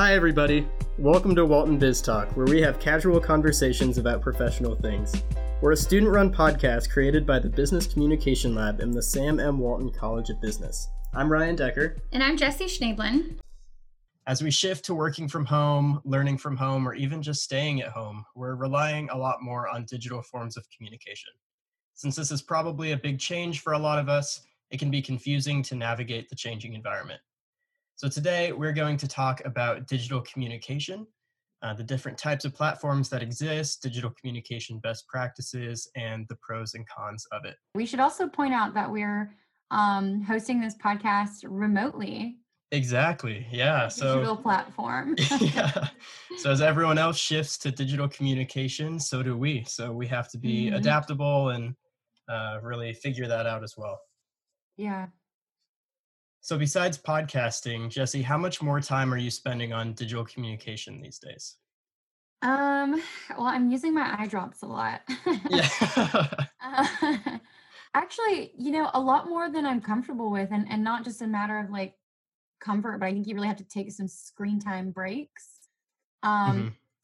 Hi everybody, welcome to Walton Biz Talk, where we have casual conversations about professional things. We're a student-run podcast created by the Business Communication Lab in the Sam M. Walton College of Business. I'm Ryan Decker. And I'm Jesse Schneeblen. As we shift to working from home, learning from home, or even just staying at home, we're relying a lot more on digital forms of communication. Since this is probably a big change for a lot of us, it can be confusing to navigate the changing environment. So today we're going to talk about digital communication, the different types of platforms that exist, digital communication best practices, and the pros and cons of it. We should also point out that we're hosting this podcast remotely. Exactly, yeah. Digital platform. Yeah. So as everyone else shifts to digital communication, so do we. So we have to be adaptable and really figure that out as well. Yeah. So besides podcasting, Jesse, how much more time are you spending on digital communication these days? Well, I'm using my eye drops a lot. Yeah. Actually, a lot more than I'm comfortable with, and not just a matter of like comfort, but I think you really have to take some screen time breaks.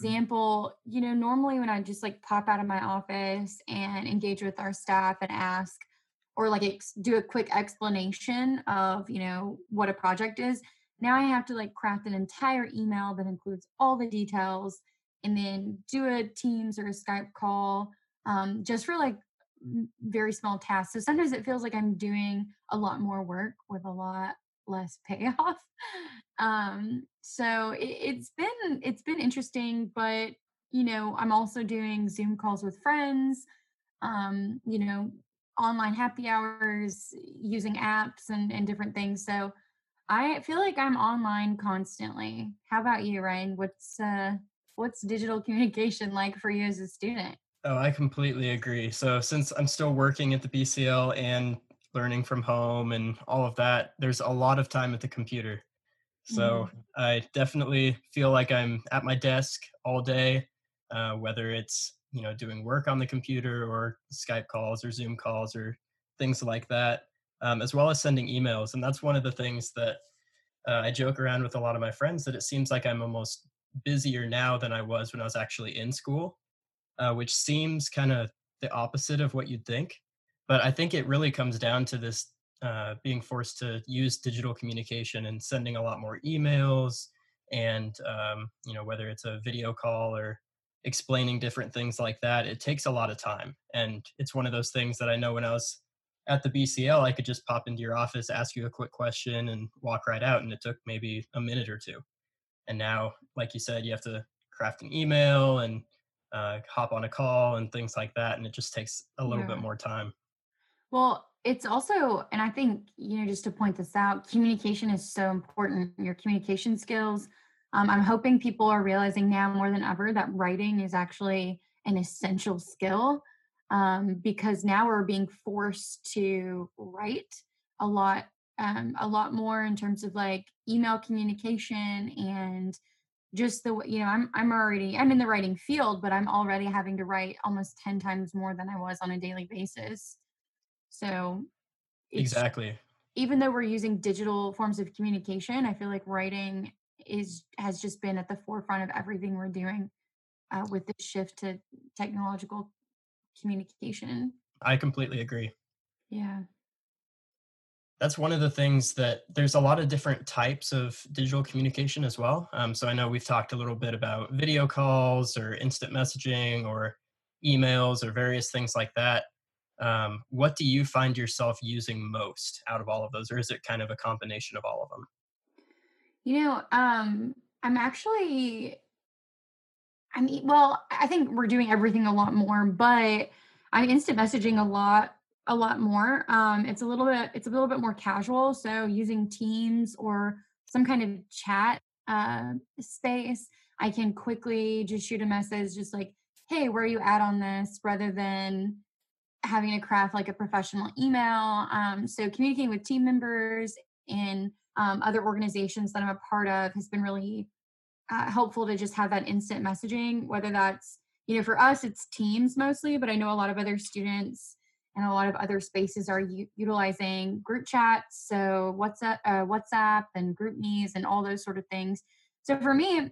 Example, normally when I just like pop out of my office and engage with our staff and ask, or like do a quick explanation of, what a project is. Now I have to like craft an entire email that includes all the details and then do a Teams or a Skype call just for like very small tasks. So sometimes it feels like I'm doing a lot more work with a lot less payoff. So it's been interesting, but, I'm also doing Zoom calls with friends, online happy hours, using apps and different things. So I feel like I'm online constantly. How about you, Ryan? What's digital communication like for you as a student? Oh, I completely agree. So since I'm still working at the BCL and learning from home and all of that, there's a lot of time at the computer. So I definitely feel like I'm at my desk all day, whether it's doing work on the computer or Skype calls or Zoom calls or things like that, as well as sending emails. And that's one of the things that I joke around with a lot of my friends, that it seems like I'm almost busier now than I was when I was actually in school, which seems kind of the opposite of what you'd think. But I think it really comes down to this being forced to use digital communication and sending a lot more emails and, whether it's a video call or explaining different things like that. It takes a lot of time. And it's one of those things that I know when I was at the BCL, I could just pop into your office, ask you a quick question and walk right out. And it took maybe a minute or two. And now, like you said, you have to craft an email and hop on a call and things like that. And it just takes a little bit more time. Well, it's also, and I think, just to point this out, communication is so important. Your communication skills. I'm hoping people are realizing now more than ever that writing is actually an essential skill because now we're being forced to write a lot more in terms of like email communication and just the way, I'm in the writing field, but I'm already having to write almost 10 times more than I was on a daily basis. So exactly. Even though we're using digital forms of communication, I feel like writing has just been at the forefront of everything we're doing with the shift to technological communication. I completely agree. Yeah. That's one of the things that there's a lot of different types of digital communication as well. So I know we've talked a little bit about video calls or instant messaging or emails or various things like that. What do you find yourself using most out of all of those? Or is it kind of a combination of all of them? I think we're doing everything a lot more, but I'm instant messaging a lot more. It's a little bit more casual. So using Teams or some kind of chat space, I can quickly just shoot a message, just like, hey, where are you at on this? Rather than having to craft like a professional email. So communicating with team members and other organizations that I'm a part of has been really helpful to just have that instant messaging, whether that's, for us, it's Teams mostly, but I know a lot of other students and a lot of other spaces are utilizing group chats. So WhatsApp and GroupMes and all those sort of things. So for me,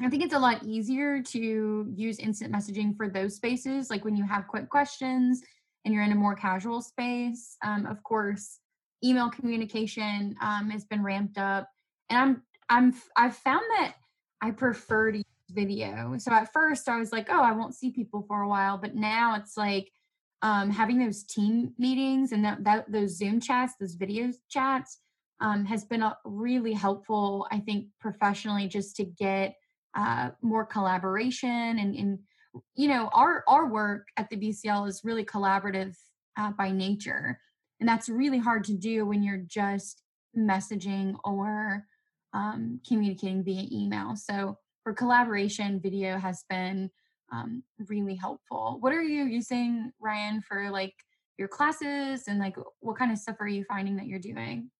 I think it's a lot easier to use instant messaging for those spaces, like when you have quick questions and you're in a more casual space. Of course, email communication has been ramped up, and I've found that I prefer to use video. So at first I was like, oh, I won't see people for a while, but now it's like having those team meetings and those Zoom chats, those video chats has been really helpful, I think, professionally, just to get more collaboration and you know, our work at the BCL is really collaborative by nature. And that's really hard to do when you're just messaging or communicating via email. So for collaboration, video has been really helpful. What are you using, Ryan, for like your classes, and like what kind of stuff are you finding that you're doing?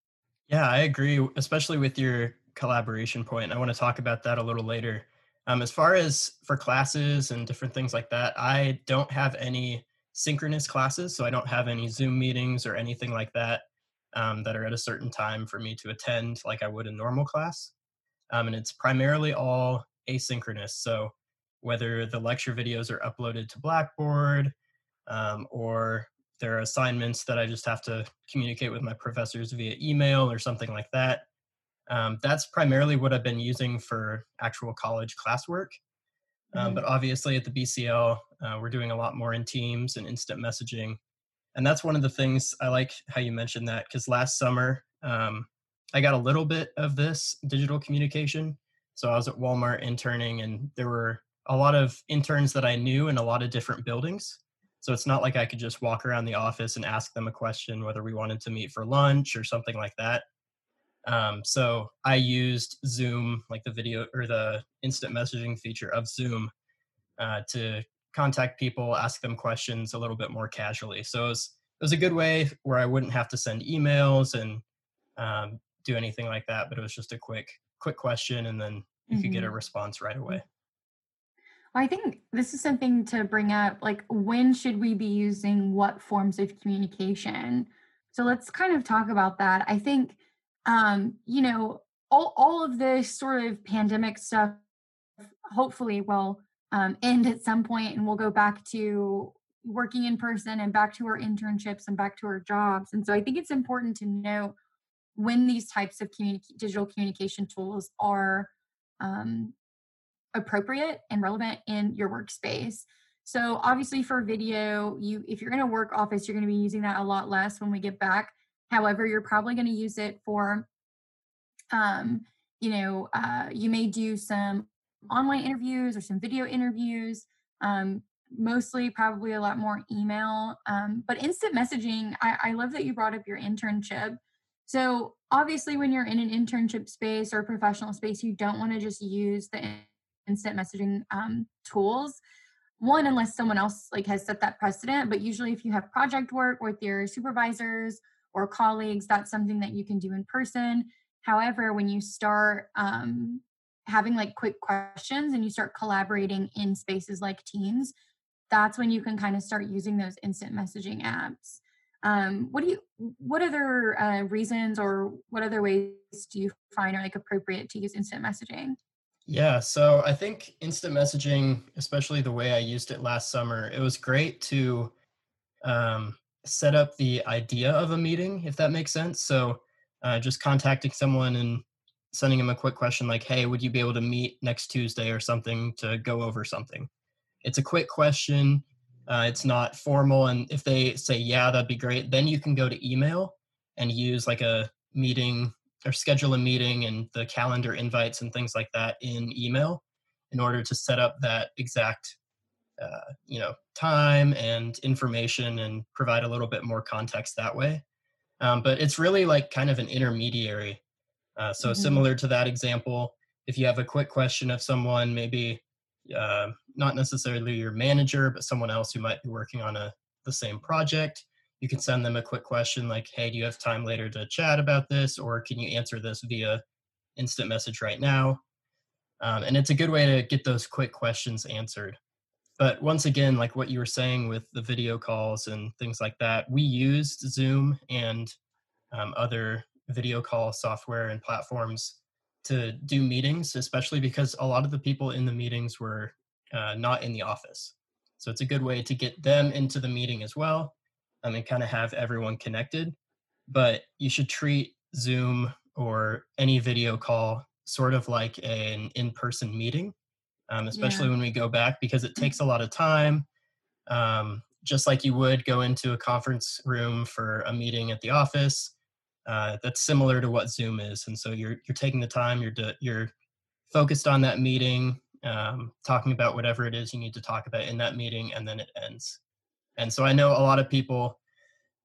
Yeah, I agree, especially with your collaboration point. I want to talk about that a little later. As far as for classes and different things like that, I don't have any synchronous classes, so I don't have any Zoom meetings or anything like that that are at a certain time for me to attend like I would a normal class. And it's primarily all asynchronous, so whether the lecture videos are uploaded to Blackboard or there are assignments that I just have to communicate with my professors via email or something like that. That's primarily what I've been using for actual college classwork. But obviously at the BCL, we're doing a lot more in Teams and instant messaging. And that's one of the things I like how you mentioned that, because last summer, I got a little bit of this digital communication. So I was at Walmart interning, and there were a lot of interns that I knew in a lot of different buildings. So it's not like I could just walk around the office and ask them a question, whether we wanted to meet for lunch or something like that. So I used Zoom, like the video or the instant messaging feature of Zoom, to contact people, ask them questions a little bit more casually. So it was a good way where I wouldn't have to send emails and do anything like that, but it was just a quick question, and then you could get a response right away. Well, I think this is something to bring up, like when should we be using what forms of communication? So let's kind of talk about that. I think you know, all of this sort of pandemic stuff hopefully will end at some point, and we'll go back to working in person and back to our internships and back to our jobs. And so I think it's important to know when these types of digital communication tools are appropriate and relevant in your workspace. So obviously for video, if you're in a work office, you're going to be using that a lot less when we get back. However, you're probably going to use it for, you may do some online interviews or some video interviews, mostly probably a lot more email. But instant messaging, I love that you brought up your internship. So obviously when you're in an internship space or a professional space, you don't want to just use the instant messaging tools. One, unless someone else like has set that precedent, but usually if you have project work with your supervisors or colleagues, that's something that you can do in person. However, when you start having like quick questions and you start collaborating in spaces like Teams, that's when you can kind of start using those instant messaging apps. What other reasons or what other ways do you find are like appropriate to use instant messaging? Yeah, so I think instant messaging, especially the way I used it last summer, it was great to set up the idea of a meeting, if that makes sense. So just contacting someone and sending them a quick question like, hey, would you be able to meet next Tuesday or something to go over something? It's a quick question. It's not formal. And if they say, yeah, that'd be great, then you can go to email and use like a meeting or schedule a meeting and the calendar invites and things like that in email in order to set up that exact time and information and provide a little bit more context that way. But it's really like kind of an intermediary. So similar to that example, if you have a quick question of someone, maybe not necessarily your manager, but someone else who might be working on the same project, you can send them a quick question like, hey, do you have time later to chat about this? Or can you answer this via instant message right now? And it's a good way to get those quick questions answered. But once again, like what you were saying with the video calls and things like that, we used Zoom and other video call software and platforms to do meetings, especially because a lot of the people in the meetings were not in the office. So it's a good way to get them into the meeting as well, and kind of have everyone connected. But you should treat Zoom or any video call sort of like an in-person meeting, especially when we go back, because it takes a lot of time. Just like you would go into a conference room for a meeting at the office, that's similar to what Zoom is. And so you're taking the time, you're focused on that meeting, talking about whatever it is you need to talk about in that meeting, and then it ends. And so I know a lot of people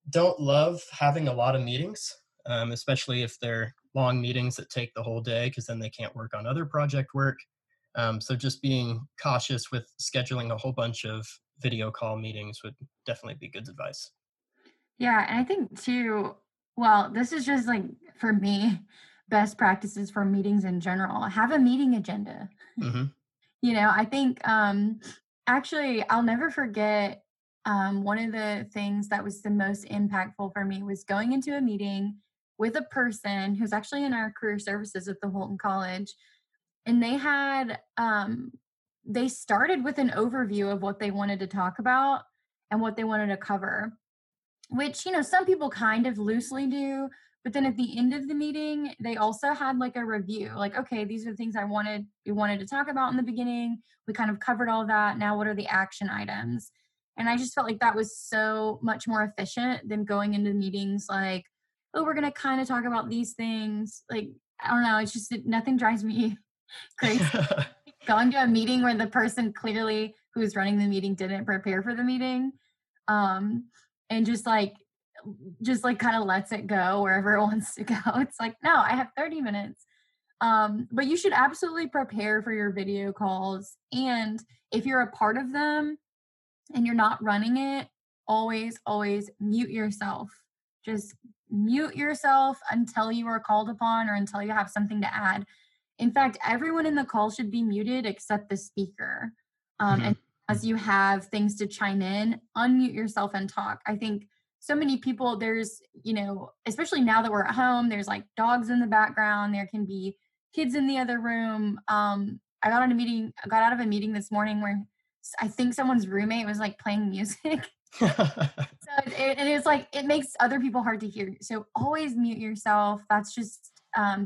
don't love having a lot of meetings, especially if they're long meetings that take the whole day, because then they can't work on other project work. So just being cautious with scheduling a whole bunch of video call meetings would definitely be good advice. Yeah, and I think too, well, this is just like, for me, best practices for meetings in general. Have a meeting agenda. Mm-hmm. You know, I think, actually, I'll never forget one of the things that was the most impactful for me was going into a meeting with a person who's actually in our career services at the Holton College. And they had, they started with an overview of what they wanted to talk about and what they wanted to cover, which, you know, some people kind of loosely do. But then at the end of the meeting, they also had like a review, like, okay, these are the things we wanted to talk about in the beginning. We kind of covered all that. Now, what are the action items? And I just felt like that was so much more efficient than going into meetings like, oh, we're going to kind of talk about these things. Like, I don't know. It's just, nothing drives me crazy. Going to a meeting where the person clearly who's running the meeting didn't prepare for the meeting. And just like kind of lets it go wherever it wants to go. It's like, no, I have 30 minutes. But you should absolutely prepare for your video calls. And if you're a part of them and you're not running it, always, always mute yourself. Just mute yourself until you are called upon or until you have something to add. In fact, everyone in the call should be muted except the speaker. And as you have things to chime in, unmute yourself and talk. I think so many people, there's, you know, especially now that we're at home, there's like dogs in the background. There can be kids in the other room. I got out of a meeting this morning where I think someone's roommate was like playing music. And it's like, it makes other people hard to hear. So always mute yourself. That's just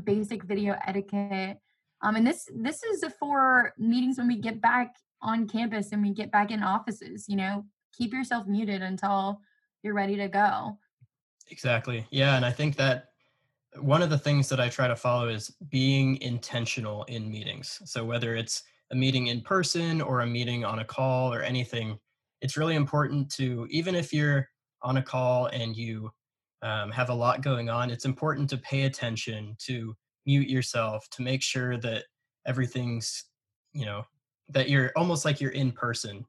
basic video etiquette. And this is for meetings when we get back on campus and we get back in offices, you know, keep yourself muted until you're ready to go. Exactly. Yeah. And I think that one of the things that I try to follow is being intentional in meetings. So whether it's a meeting in person or a meeting on a call or anything, it's really important to, even if you're on a call and you have a lot going on, it's important to pay attention, to mute yourself, to make sure that everything's, you know, that you're almost like you're in person.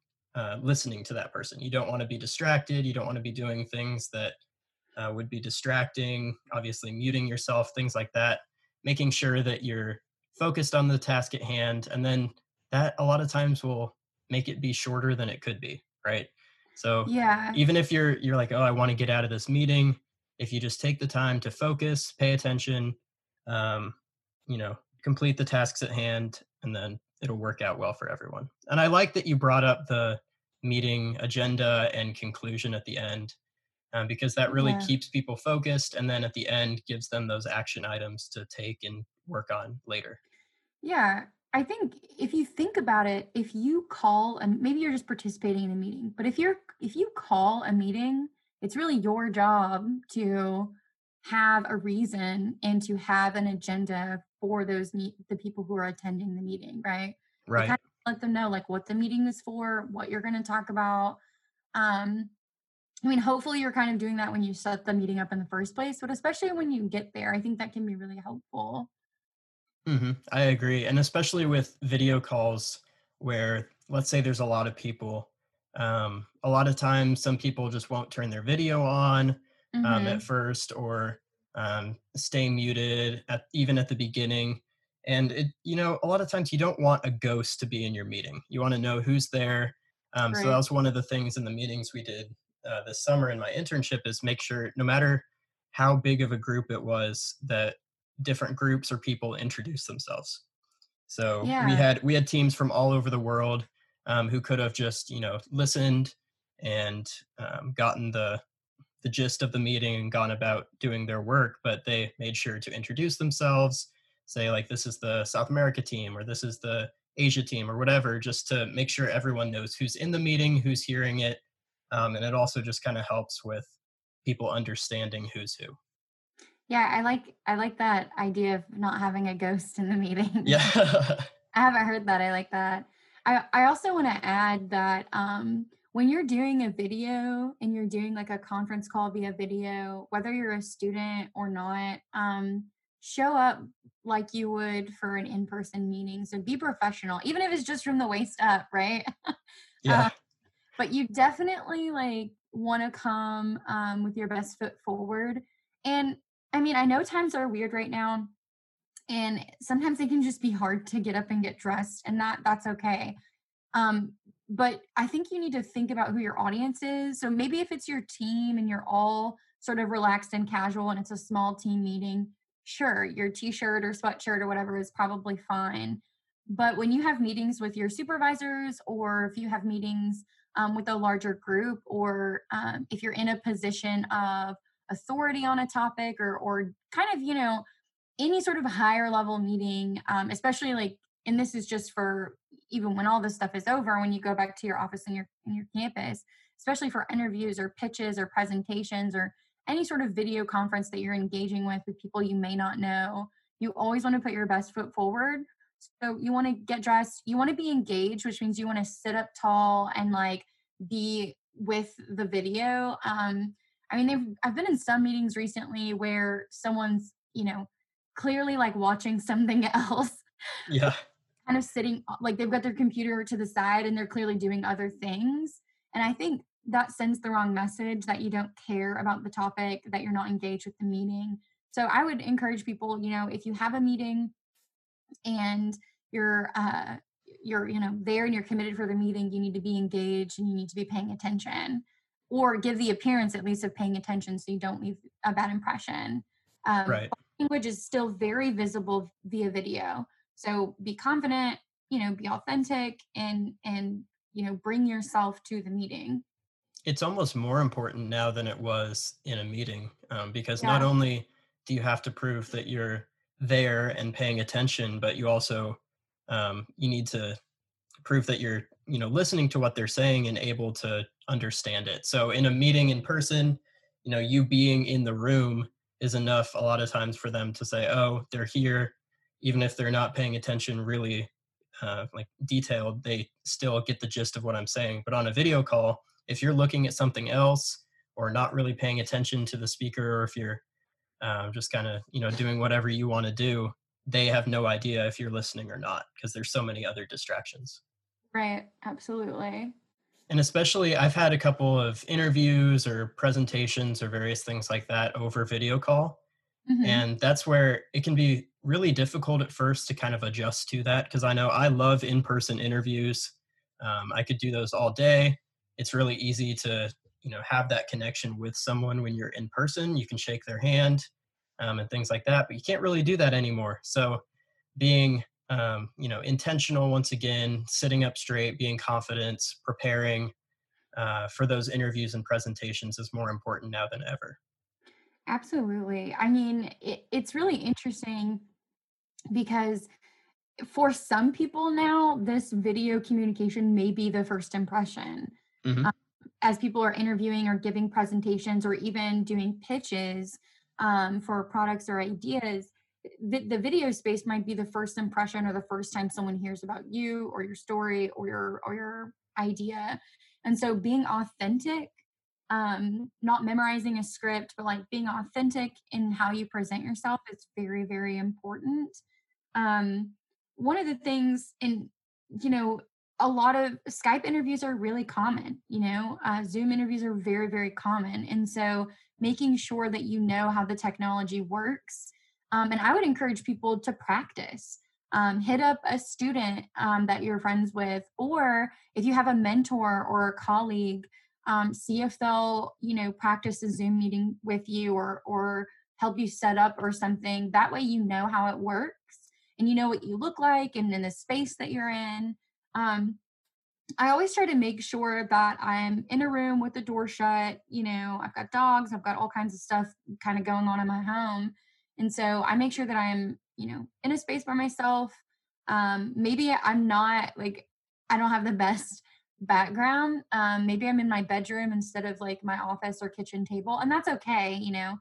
Listening to that person. You don't want to be distracted. You don't want to be doing things that would be distracting, obviously muting yourself, things like that, making sure that you're focused on the task at hand. And then that a lot of times will make it be shorter than it could be, right? So yeah. Even if you're like, oh, I want to get out of this meeting, if you just take the time to focus, pay attention, you know, complete the tasks at hand, and then it'll work out well for everyone. And I like that you brought up the meeting agenda and conclusion at the end, because that really keeps people focused, and then at the end gives them those action items to take and work on later. Yeah, I think if you think about it, if you call, and maybe you're just participating in a meeting, but if you call a meeting, it's really your job to have a reason and to have an agenda for the people who are attending the meeting, right? Right. Kind of let them know like what the meeting is for, what you're going to talk about. I mean, hopefully you're kind of doing that when you set the meeting up in the first place, but especially when you get there, I think that can be really helpful. Mm-hmm. I agree. And especially with video calls where, let's say there's a lot of people, a lot of times some people just won't turn their video on at first, or stay muted even at the beginning. And it, you know, a lot of times you don't want a ghost to be in your meeting. You want to know who's there. Right. So that was one of the things in the meetings we did this summer in my internship, is make sure no matter how big of a group it was, that different groups or people introduce themselves. So yeah. we had teams from all over the world who could have just, you know, listened and gotten the gist of the meeting and gone about doing their work, but they made sure to introduce themselves, say like, this is the South America team, or this is the Asia team, or whatever, just to make sure everyone knows who's in the meeting, who's hearing it. And it also just kind of helps with people understanding who's who. Yeah, I like that idea of not having a ghost in the meeting. Yeah. I haven't heard that. I like that. I also want to add that when you're doing a video and you're doing like a conference call via video, whether you're a student or not, show up like you would for an in-person meeting. So be professional, even if it's just from the waist up, right? Yeah. But you definitely like want to come with your best foot forward. And I mean, I know times are weird right now, and sometimes it can just be hard to get up and get dressed, and that's okay. But I think you need to think about who your audience is. So maybe if it's your team and you're all sort of relaxed and casual and it's a small team meeting, sure, your t-shirt or sweatshirt or whatever is probably fine. But when you have meetings with your supervisors, or if you have meetings with a larger group, or if you're in a position of authority on a topic, or kind of, you know, any sort of higher level meeting, especially like, and this is just for even when all this stuff is over, when you go back to your office and your campus, especially for interviews or pitches or presentations or any sort of video conference that you're engaging with people you may not know, you always want to put your best foot forward. So you want to get dressed, you want to be engaged, which means you want to sit up tall and like be with the video. I mean, I've been in some meetings recently where someone's, you know, clearly like watching something else. Yeah. Kind of sitting, like they've got their computer to the side and they're clearly doing other things. And I think that sends the wrong message that you don't care about the topic, that you're not engaged with the meeting. So I would encourage people, you know, if you have a meeting and you're you know, there and you're committed for the meeting, you need to be engaged and you need to be paying attention, or give the appearance at least of paying attention so you don't leave a bad impression. Right. Language is still very visible via video. So be confident, you know, be authentic, and you know, bring yourself to the meeting. It's almost more important now than it was in a meeting, because yeah. Not only do you have to prove that you're there and paying attention, but you also you need to prove that you're, you know, listening to what they're saying and able to understand it. So in a meeting in person, you know, you being in the room is enough a lot of times for them to say, oh, they're here, even if they're not paying attention really like detailed, they still get the gist of what I'm saying. But on a video call, if you're looking at something else or not really paying attention to the speaker, or if you're just kind of, you know, doing whatever you want to do, they have no idea if you're listening or not, because there's so many other distractions. Right. Absolutely. And especially I've had a couple of interviews or presentations or various things like that over video call. Mm-hmm. And that's where it can be really difficult at first to kind of adjust to that, because I know I love in-person interviews. I could do those all day. It's really easy to, you know, have that connection with someone when you're in person. You can shake their hand and things like that, but you can't really do that anymore. So being you know, intentional once again, sitting up straight, being confident, preparing for those interviews and presentations is more important now than ever. Absolutely. I mean, it's really interesting because for some people now, this video communication may be the first impression. Mm-hmm. As people are interviewing or giving presentations or even doing pitches for products or ideas, the video space might be the first impression or the first time someone hears about you or your story or your idea. And so being authentic, not memorizing a script, but like being authentic in how you present yourself is very, very important. One of the things, and you know, a lot of Skype interviews are really common, you know, Zoom interviews are very, very common. And so making sure that you know how the technology works. And I would encourage people to practice. Hit up a student that you're friends with, or if you have a mentor or a colleague, see if they'll, you know, practice a Zoom meeting with you, or help you set up or something. That way you know how it works and you know what you look like and then the space that you're in. I always try to make sure that I'm in a room with the door shut. You know, I've got dogs, I've got all kinds of stuff kind of going on in my home. And so I make sure that I'm, you know, in a space by myself. Maybe I'm not like, I don't have the best background. Maybe I'm in my bedroom instead of like my office or kitchen table, and that's okay, you know.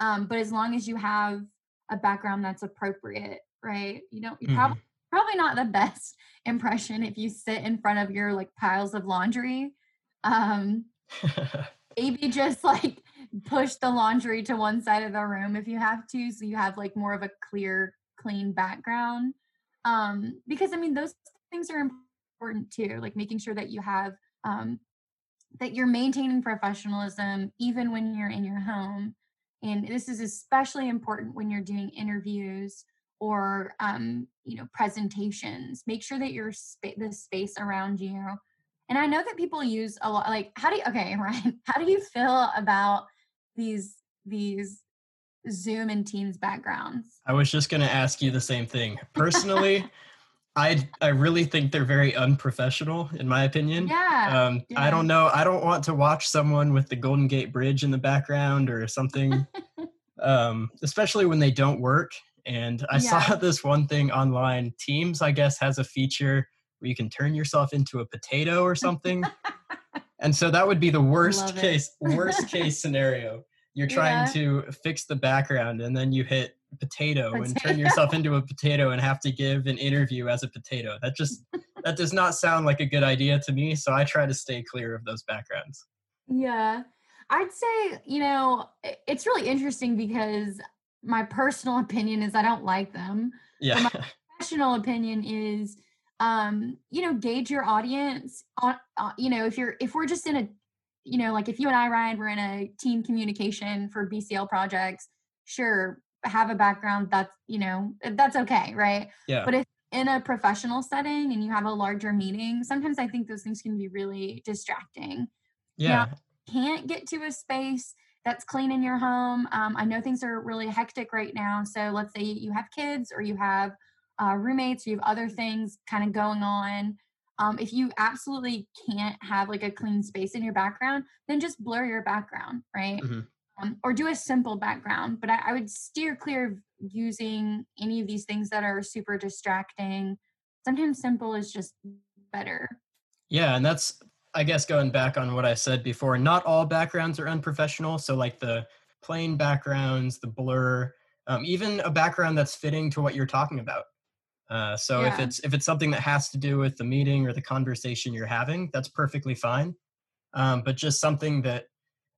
But as long as you have a background that's appropriate, right? You know, you're probably not the best impression if you sit in front of your like piles of laundry. Maybe just like push the laundry to one side of the room if you have to, so you have like more of a clear, clean background. Because I mean, those things are important too, like making sure that you have, that you're maintaining professionalism even when you're in your home. And this is especially important when you're doing interviews or, you know, presentations. Make sure that you're the space around you. And I know that people use a lot, like, how do you feel about these Zoom and Teams backgrounds? I was just going to ask you the same thing. Personally, I really think they're very unprofessional, in my opinion. Yeah. I don't know. I don't want to watch someone with the Golden Gate Bridge in the background or something, especially when they don't work. And I saw this one thing online. Teams, I guess, has a feature where you can turn yourself into a potato or something. And so that would be the worst case scenario. You're trying to fix the background and then you hit potato and turn yourself into a potato and have to give an interview as a potato. That does not sound like a good idea to me. So I try to stay clear of those backgrounds. Yeah. I'd say, you know, it's really interesting because my personal opinion is I don't like them. Yeah. But my professional opinion is, you know, gauge your audience on, you know, if we're just in a, you know, like if you and I, Ryan, were in a team communication for BCL projects, sure, have a background that's, you know, that's okay, right? Yeah. But if in a professional setting and you have a larger meeting, sometimes I think those things can be really distracting. Yeah. Now, you can't get to a space that's clean in your home. I know things are really hectic right now. So let's say you have kids or you have roommates, or you have other things kind of going on. If you absolutely can't have like a clean space in your background, then just blur your background, right? Mm-hmm. Or do a simple background. But I would steer clear of using any of these things that are super distracting. Sometimes simple is just better. Yeah, and that's, I guess, going back on what I said before, not all backgrounds are unprofessional. So like the plain backgrounds, the blur, even a background that's fitting to what you're talking about. So if it's something that has to do with the meeting or the conversation you're having, that's perfectly fine. But just something that,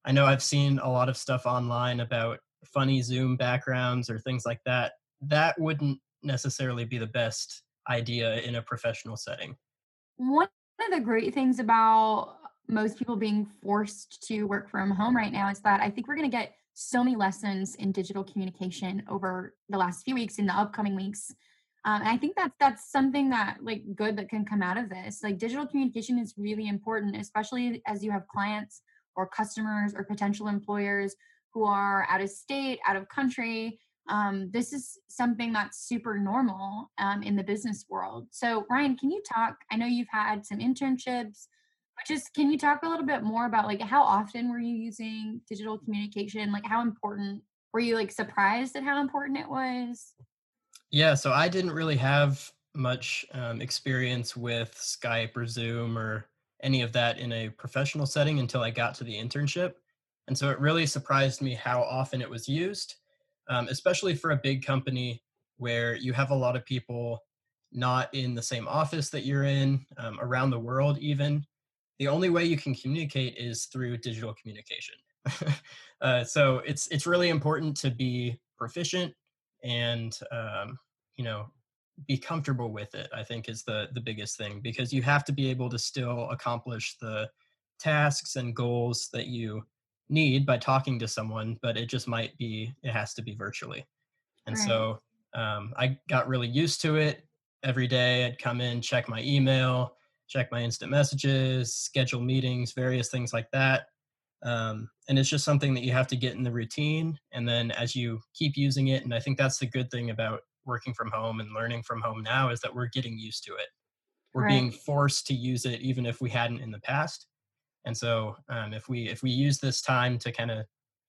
I know I've seen a lot of stuff online about funny Zoom backgrounds or things like that. That wouldn't necessarily be the best idea in a professional setting. One of the great things about most people being forced to work from home right now is that I think we're going to get so many lessons in digital communication over the last few weeks and the upcoming weeks. And I think that's something that like good that can come out of this. Like digital communication is really important, especially as you have clients or customers or potential employers who are out of state, out of country. This is something that's super normal in the business world. So Ryan, can you talk, I know you've had some internships, but just can you talk a little bit more about like how often were you using digital communication? Like how important, were you like surprised at how important it was? Yeah, so I didn't really have much experience with Skype or Zoom or any of that in a professional setting until I got to the internship. And so it really surprised me how often it was used, especially for a big company where you have a lot of people not in the same office that you're in, around the world even. The only way you can communicate is through digital communication. So it's really important to be proficient and you know, be comfortable with it, I think is the biggest thing, because you have to be able to still accomplish the tasks and goals that you need by talking to someone, but it has to be virtually. And right. So I got really used to it. Every day I'd come in, check my email, check my instant messages, schedule meetings, various things like that. And it's just something that you have to get in the routine. And then as you keep using it, and I think that's the good thing about working from home and learning from home now, is that we're getting used to it. We're being forced to use it, even if we hadn't in the past. And so if we use this time to kind of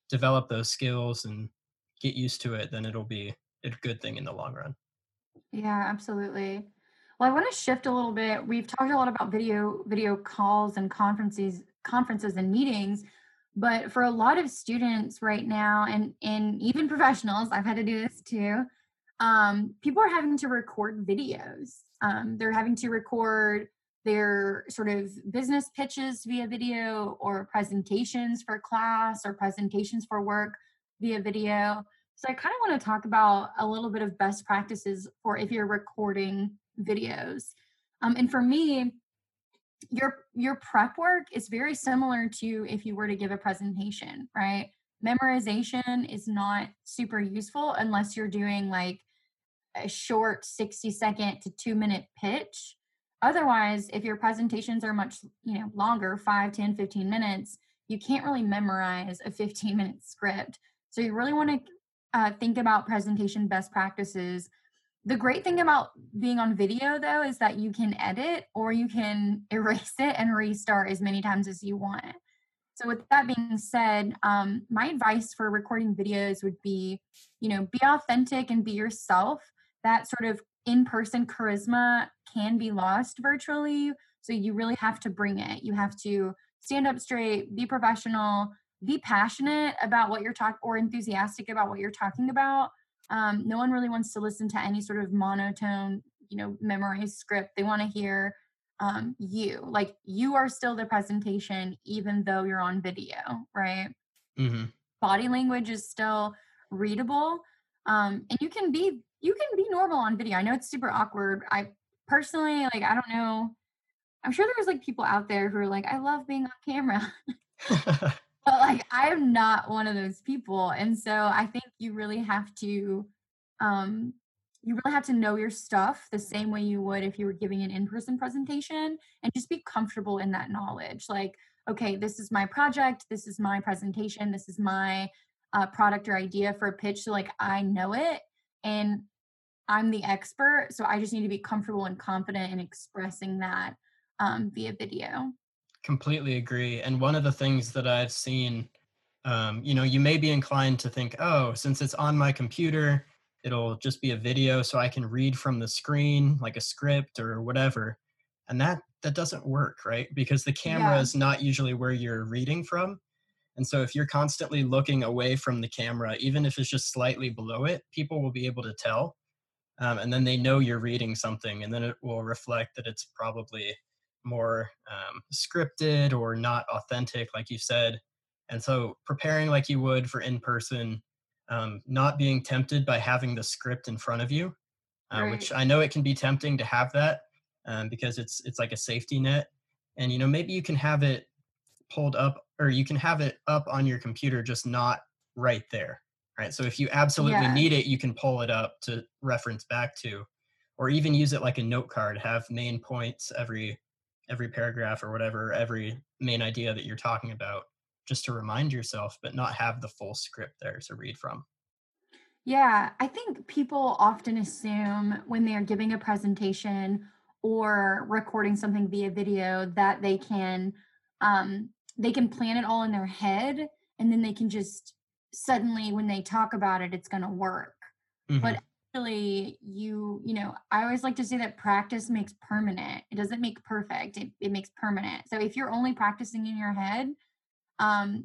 develop those skills and get used to it, then it'll be a good thing in the long run. Yeah, absolutely. Well, I want to shift a little bit. We've talked a lot about video calls and conferences and meetings, but for a lot of students right now, and even professionals, I've had to do this too, people are having to record videos. They're having to record their sort of business pitches via video, or presentations for class, or presentations for work via video. So I kind of want to talk about a little bit of best practices for if you're recording videos. And for me, your prep work is very similar to if you were to give a presentation, right? Memorization is not super useful unless you're doing like a short 60-second to 2-minute pitch. Otherwise, if your presentations are much, longer, 5, 10, 15 minutes, you can't really memorize a 15-minute script. So you really want to think about presentation best practices. The great thing about being on video, though, is that you can edit or you can erase it and restart as many times as you want. So with that being said, my advice for recording videos would be, be authentic and be yourself. That sort of in-person charisma can be lost virtually. So you really have to bring it. You have to stand up straight, be professional, be passionate about what you're talking, or enthusiastic about what you're talking about. No one really wants to listen to any sort of monotone, memorized script. They want to hear you. Like, you are still the presentation, even though you're on video, right? Mm-hmm. Body language is still readable. And you can be normal on video. I know it's super awkward. I personally, I don't know. I'm sure there's people out there who are like, I love being on camera. But I am not one of those people. And so I think you really have to, know your stuff the same way you would if you were giving an in-person presentation, and just be comfortable in that knowledge. Okay, this is my project. This is my presentation. This is my product or idea for a pitch. So I know it and I'm the expert. So I just need to be comfortable and confident in expressing that via video. Completely agree. And one of the things that I've seen, you may be inclined to think, oh, since it's on my computer, it'll just be a video, so I can read from the screen, like a script or whatever. And that doesn't work, right? Because the camera is not usually where you're reading from. And so if you're constantly looking away from the camera, even if it's just slightly below it, people will be able to tell. And then they know you're reading something, and then it will reflect that it's probably more scripted or not authentic, like you said. And so preparing like you would for in-person, not being tempted by having the script in front of you, which I know it can be tempting to have that because it's like a safety net. And, maybe you can have it pulled up, or you can have it up on your computer, just not right there, right? So if you absolutely need it, you can pull it up to reference back to, or even use it like a note card, have main points every paragraph or whatever, every main idea that you're talking about, just to remind yourself, but not have the full script there to read from. Yeah, I think people often assume when they're giving a presentation or recording something via video that they can plan it all in their head, and then they can just suddenly, when they talk about it, it's going to work. Mm-hmm. But I always like to say that practice makes permanent. It doesn't make perfect. It makes permanent. So if you're only practicing in your head,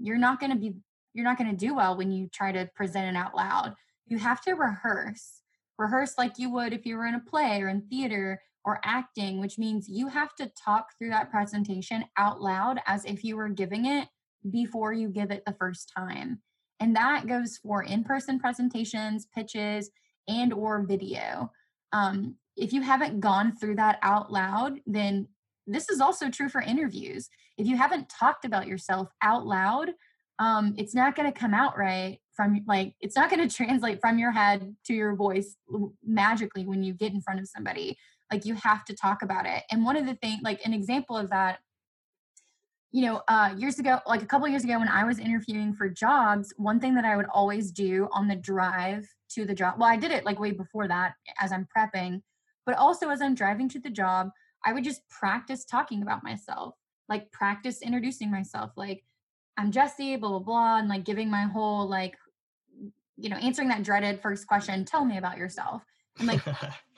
you're not going to do well when you try to present it out loud. You have to rehearse like you would if you were in a play or in theater or acting, which means you have to talk through that presentation out loud as if you were giving it before you give it the first time. And that goes for in-person presentations, pitches, and or video. If you haven't gone through that out loud, then this is also true for interviews. If you haven't talked about yourself out loud, it's not going to come out right it's not going to translate from your head to your voice magically when you get in front of somebody. You have to talk about it. And one of the things, an example of that you know, years ago, like a couple of years ago when I was interviewing for jobs, one thing that I would always do on the drive to the job, well, I did it like way before that as I'm prepping, but also as I'm driving to the job, I would just practice talking about myself, like practice introducing myself, like I'm Jesse, blah, blah, blah, and like giving my whole, like, you know, answering that dreaded first question, tell me about yourself. And like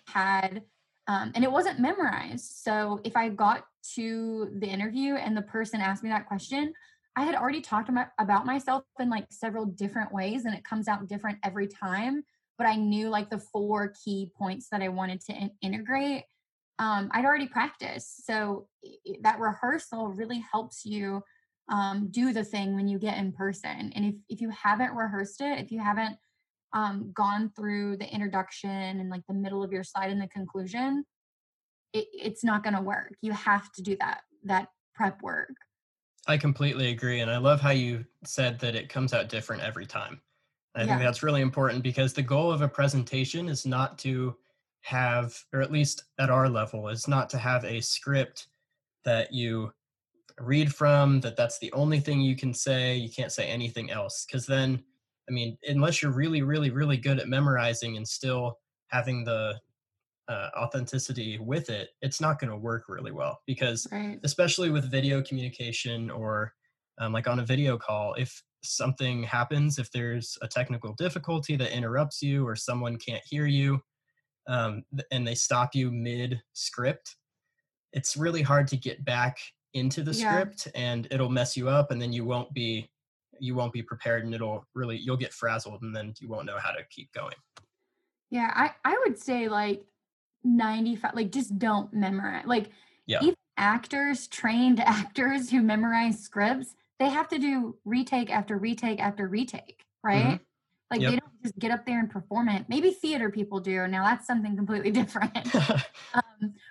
had, and it wasn't memorized. So if I got to the interview and the person asked me that question, I had already talked about myself in like several different ways, and it comes out different every time. But I knew like the four key points that I wanted to integrate. I'd already practiced. So that rehearsal really helps you do the thing when you get in person. And if you haven't rehearsed it, if you haven't gone through the introduction and like the middle of your slide and the conclusion, it's not going to work. You have to do that prep work. I completely agree. And I love how you said that it comes out different every time. I think that's really important, because the goal of a presentation is not to have, or at least at our level, is not to have a script that you read from, that's the only thing you can say. You can't say anything else. Because then, I mean, unless you're really, really, really good at memorizing and still having the authenticity with it, it's not going to work really well. Because especially with video communication or like on a video call, if something happens, if there's a technical difficulty that interrupts you or someone can't hear you and they stop you mid-script, it's really hard to get back into the script, and it'll mess you up, and then you won't be prepared, and you'll get frazzled, and then you won't know how to keep going. Yeah. I would say like 95, like just don't memorize. Like even actors, trained actors who memorize scripts, they have to do retake after retake after retake, right? Mm-hmm. Like they don't just get up there and perform it. Maybe theater people do. Now that's something completely different.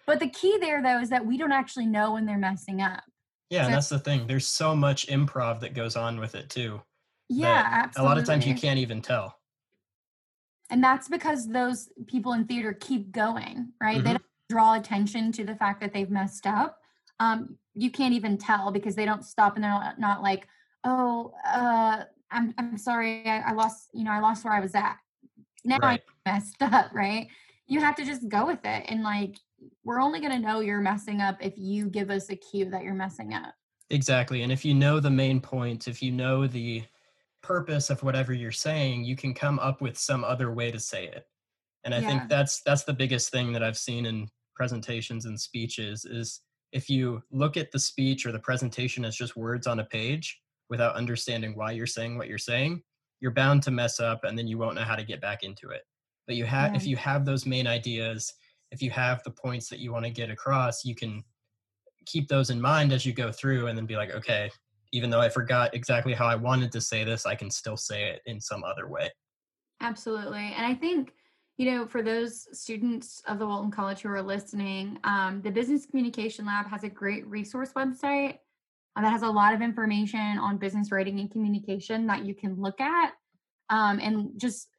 But the key there though, is that we don't actually know when they're messing up. Yeah, and that's the thing. There's so much improv that goes on with it too. Yeah, absolutely. A lot of times you can't even tell. And that's because those people in theater keep going, right? Mm-hmm. They don't draw attention to the fact that they've messed up. You can't even tell because they don't stop, and they're not like, oh, I'm sorry, I lost where I was at. Now I messed up, right? You have to just go with it, and like, we're only going to know you're messing up if you give us a cue that you're messing up. Exactly. And if you know the main points, if you know the purpose of whatever you're saying, you can come up with some other way to say it. And I think that's the biggest thing that I've seen in presentations and speeches, is if you look at the speech or the presentation as just words on a page without understanding why you're saying what you're saying, you're bound to mess up, and then you won't know how to get back into it. But you have, if you have those main ideas, if you have the points that you want to get across, you can keep those in mind as you go through, and then be like, okay, even though I forgot exactly how I wanted to say this, I can still say it in some other way. Absolutely. And I think, you know, for those students of the Walton College who are listening, the Business Communication Lab has a great resource website that has a lot of information on business writing and communication that you can look at. And just,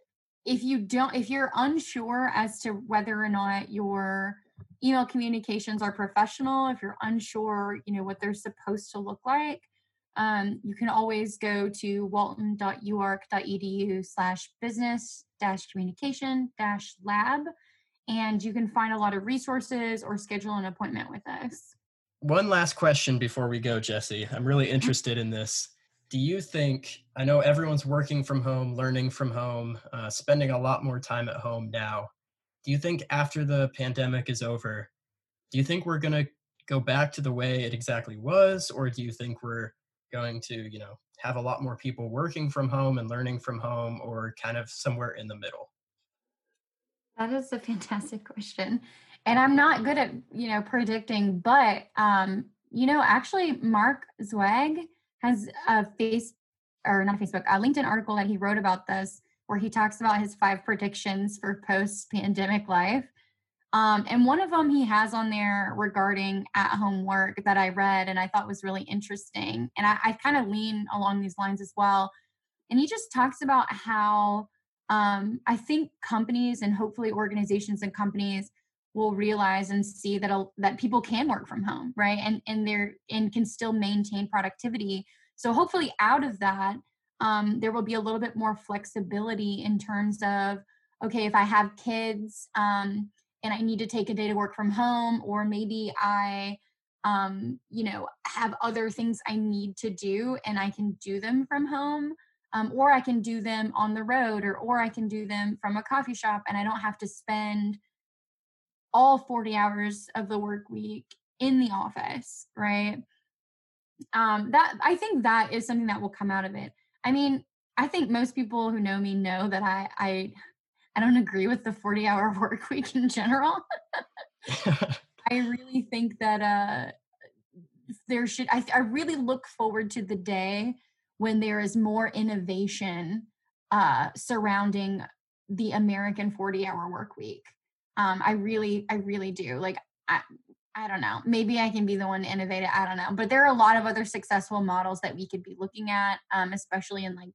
if you're unsure as to whether or not your email communications are professional, if you're unsure, you know, what they're supposed to look like, you can always go to walton.uark.edu/business-communication-lab, and you can find a lot of resources or schedule an appointment with us. One last question before we go, Jesse. I'm really interested in this. Do you think, I know everyone's working from home, learning from home, spending a lot more time at home now. Do you think after the pandemic is over, do you think we're going to go back to the way it exactly was? Or do you think we're going to, you know, have a lot more people working from home and learning from home, or kind of somewhere in the middle? That is a fantastic question. And I'm not good at, you know, predicting, but, you know, actually Mark Zwag has a LinkedIn article that he wrote about this, where he talks about his 5 predictions for post-pandemic life. And one of them he has on there regarding at-home work that I read and I thought was really interesting. And I kind of lean along these lines as well. And he just talks about how I think companies, and hopefully organizations and companies, will realize and see that that people can work from home, right? And can still maintain productivity. So hopefully out of that, there will be a little bit more flexibility in terms of, okay, if I have kids and I need to take a day to work from home, or maybe I, have other things I need to do and I can do them from home, or I can do them on the road, or I can do them from a coffee shop, and I don't have to spend all 40 hours of the work week in the office, right? That I think that is something that will come out of it. I mean, I think most people who know me know that I don't agree with the 40-hour work week in general. I really think that I really look forward to the day when there is more innovation surrounding the American 40-hour work week. I really do. Like, I don't know. Maybe I can be the one to innovate it. I don't know. But there are a lot of other successful models that we could be looking at, especially in like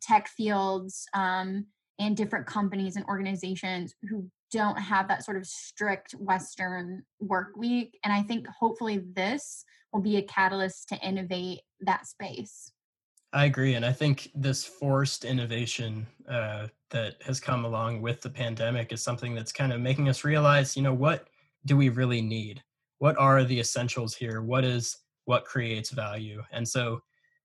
tech fields and different companies and organizations who don't have that sort of strict Western work week. And I think hopefully this will be a catalyst to innovate that space. I agree. And I think this forced innovation that has come along with the pandemic is something that's kind of making us realize, what do we really need? What are the essentials here? What creates value? And so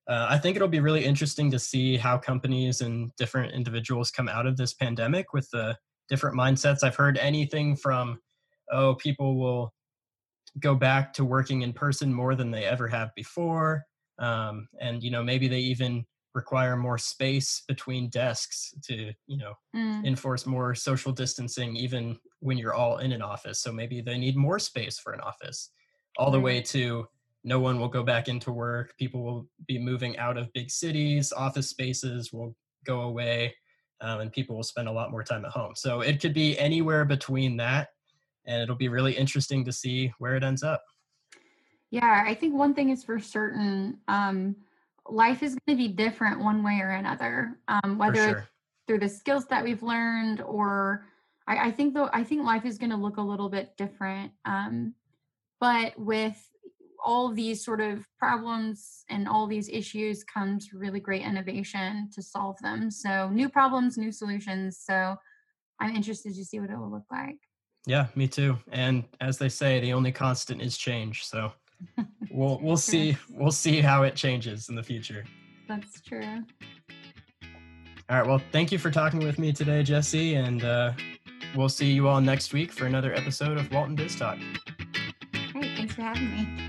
I think it'll be really interesting to see how companies and different individuals come out of this pandemic with the different mindsets. I've heard anything from, people will go back to working in person more than they ever have before. And maybe they even require more space between desks to, enforce more social distancing, even when you're all in an office. So maybe they need more space for an office, all the way to no one will go back into work. People will be moving out of big cities, office spaces will go away, and people will spend a lot more time at home. So it could be anywhere between that. And it'll be really interesting to see where it ends up. Yeah, I think one thing is for certain, life is going to be different one way or another, whether it's through the skills that we've learned, or I think life is going to look a little bit different. But with all these sort of problems and all these issues comes really great innovation to solve them. So new problems, new solutions. So I'm interested to see what it will look like. Yeah, me too. And as they say, the only constant is change. So we'll see. We'll see how it changes in the future. That's true. All right. Well, thank you for talking with me today, Jesse. And we'll see you all next week for another episode of Walton Biz Talk. Great. Thanks for having me.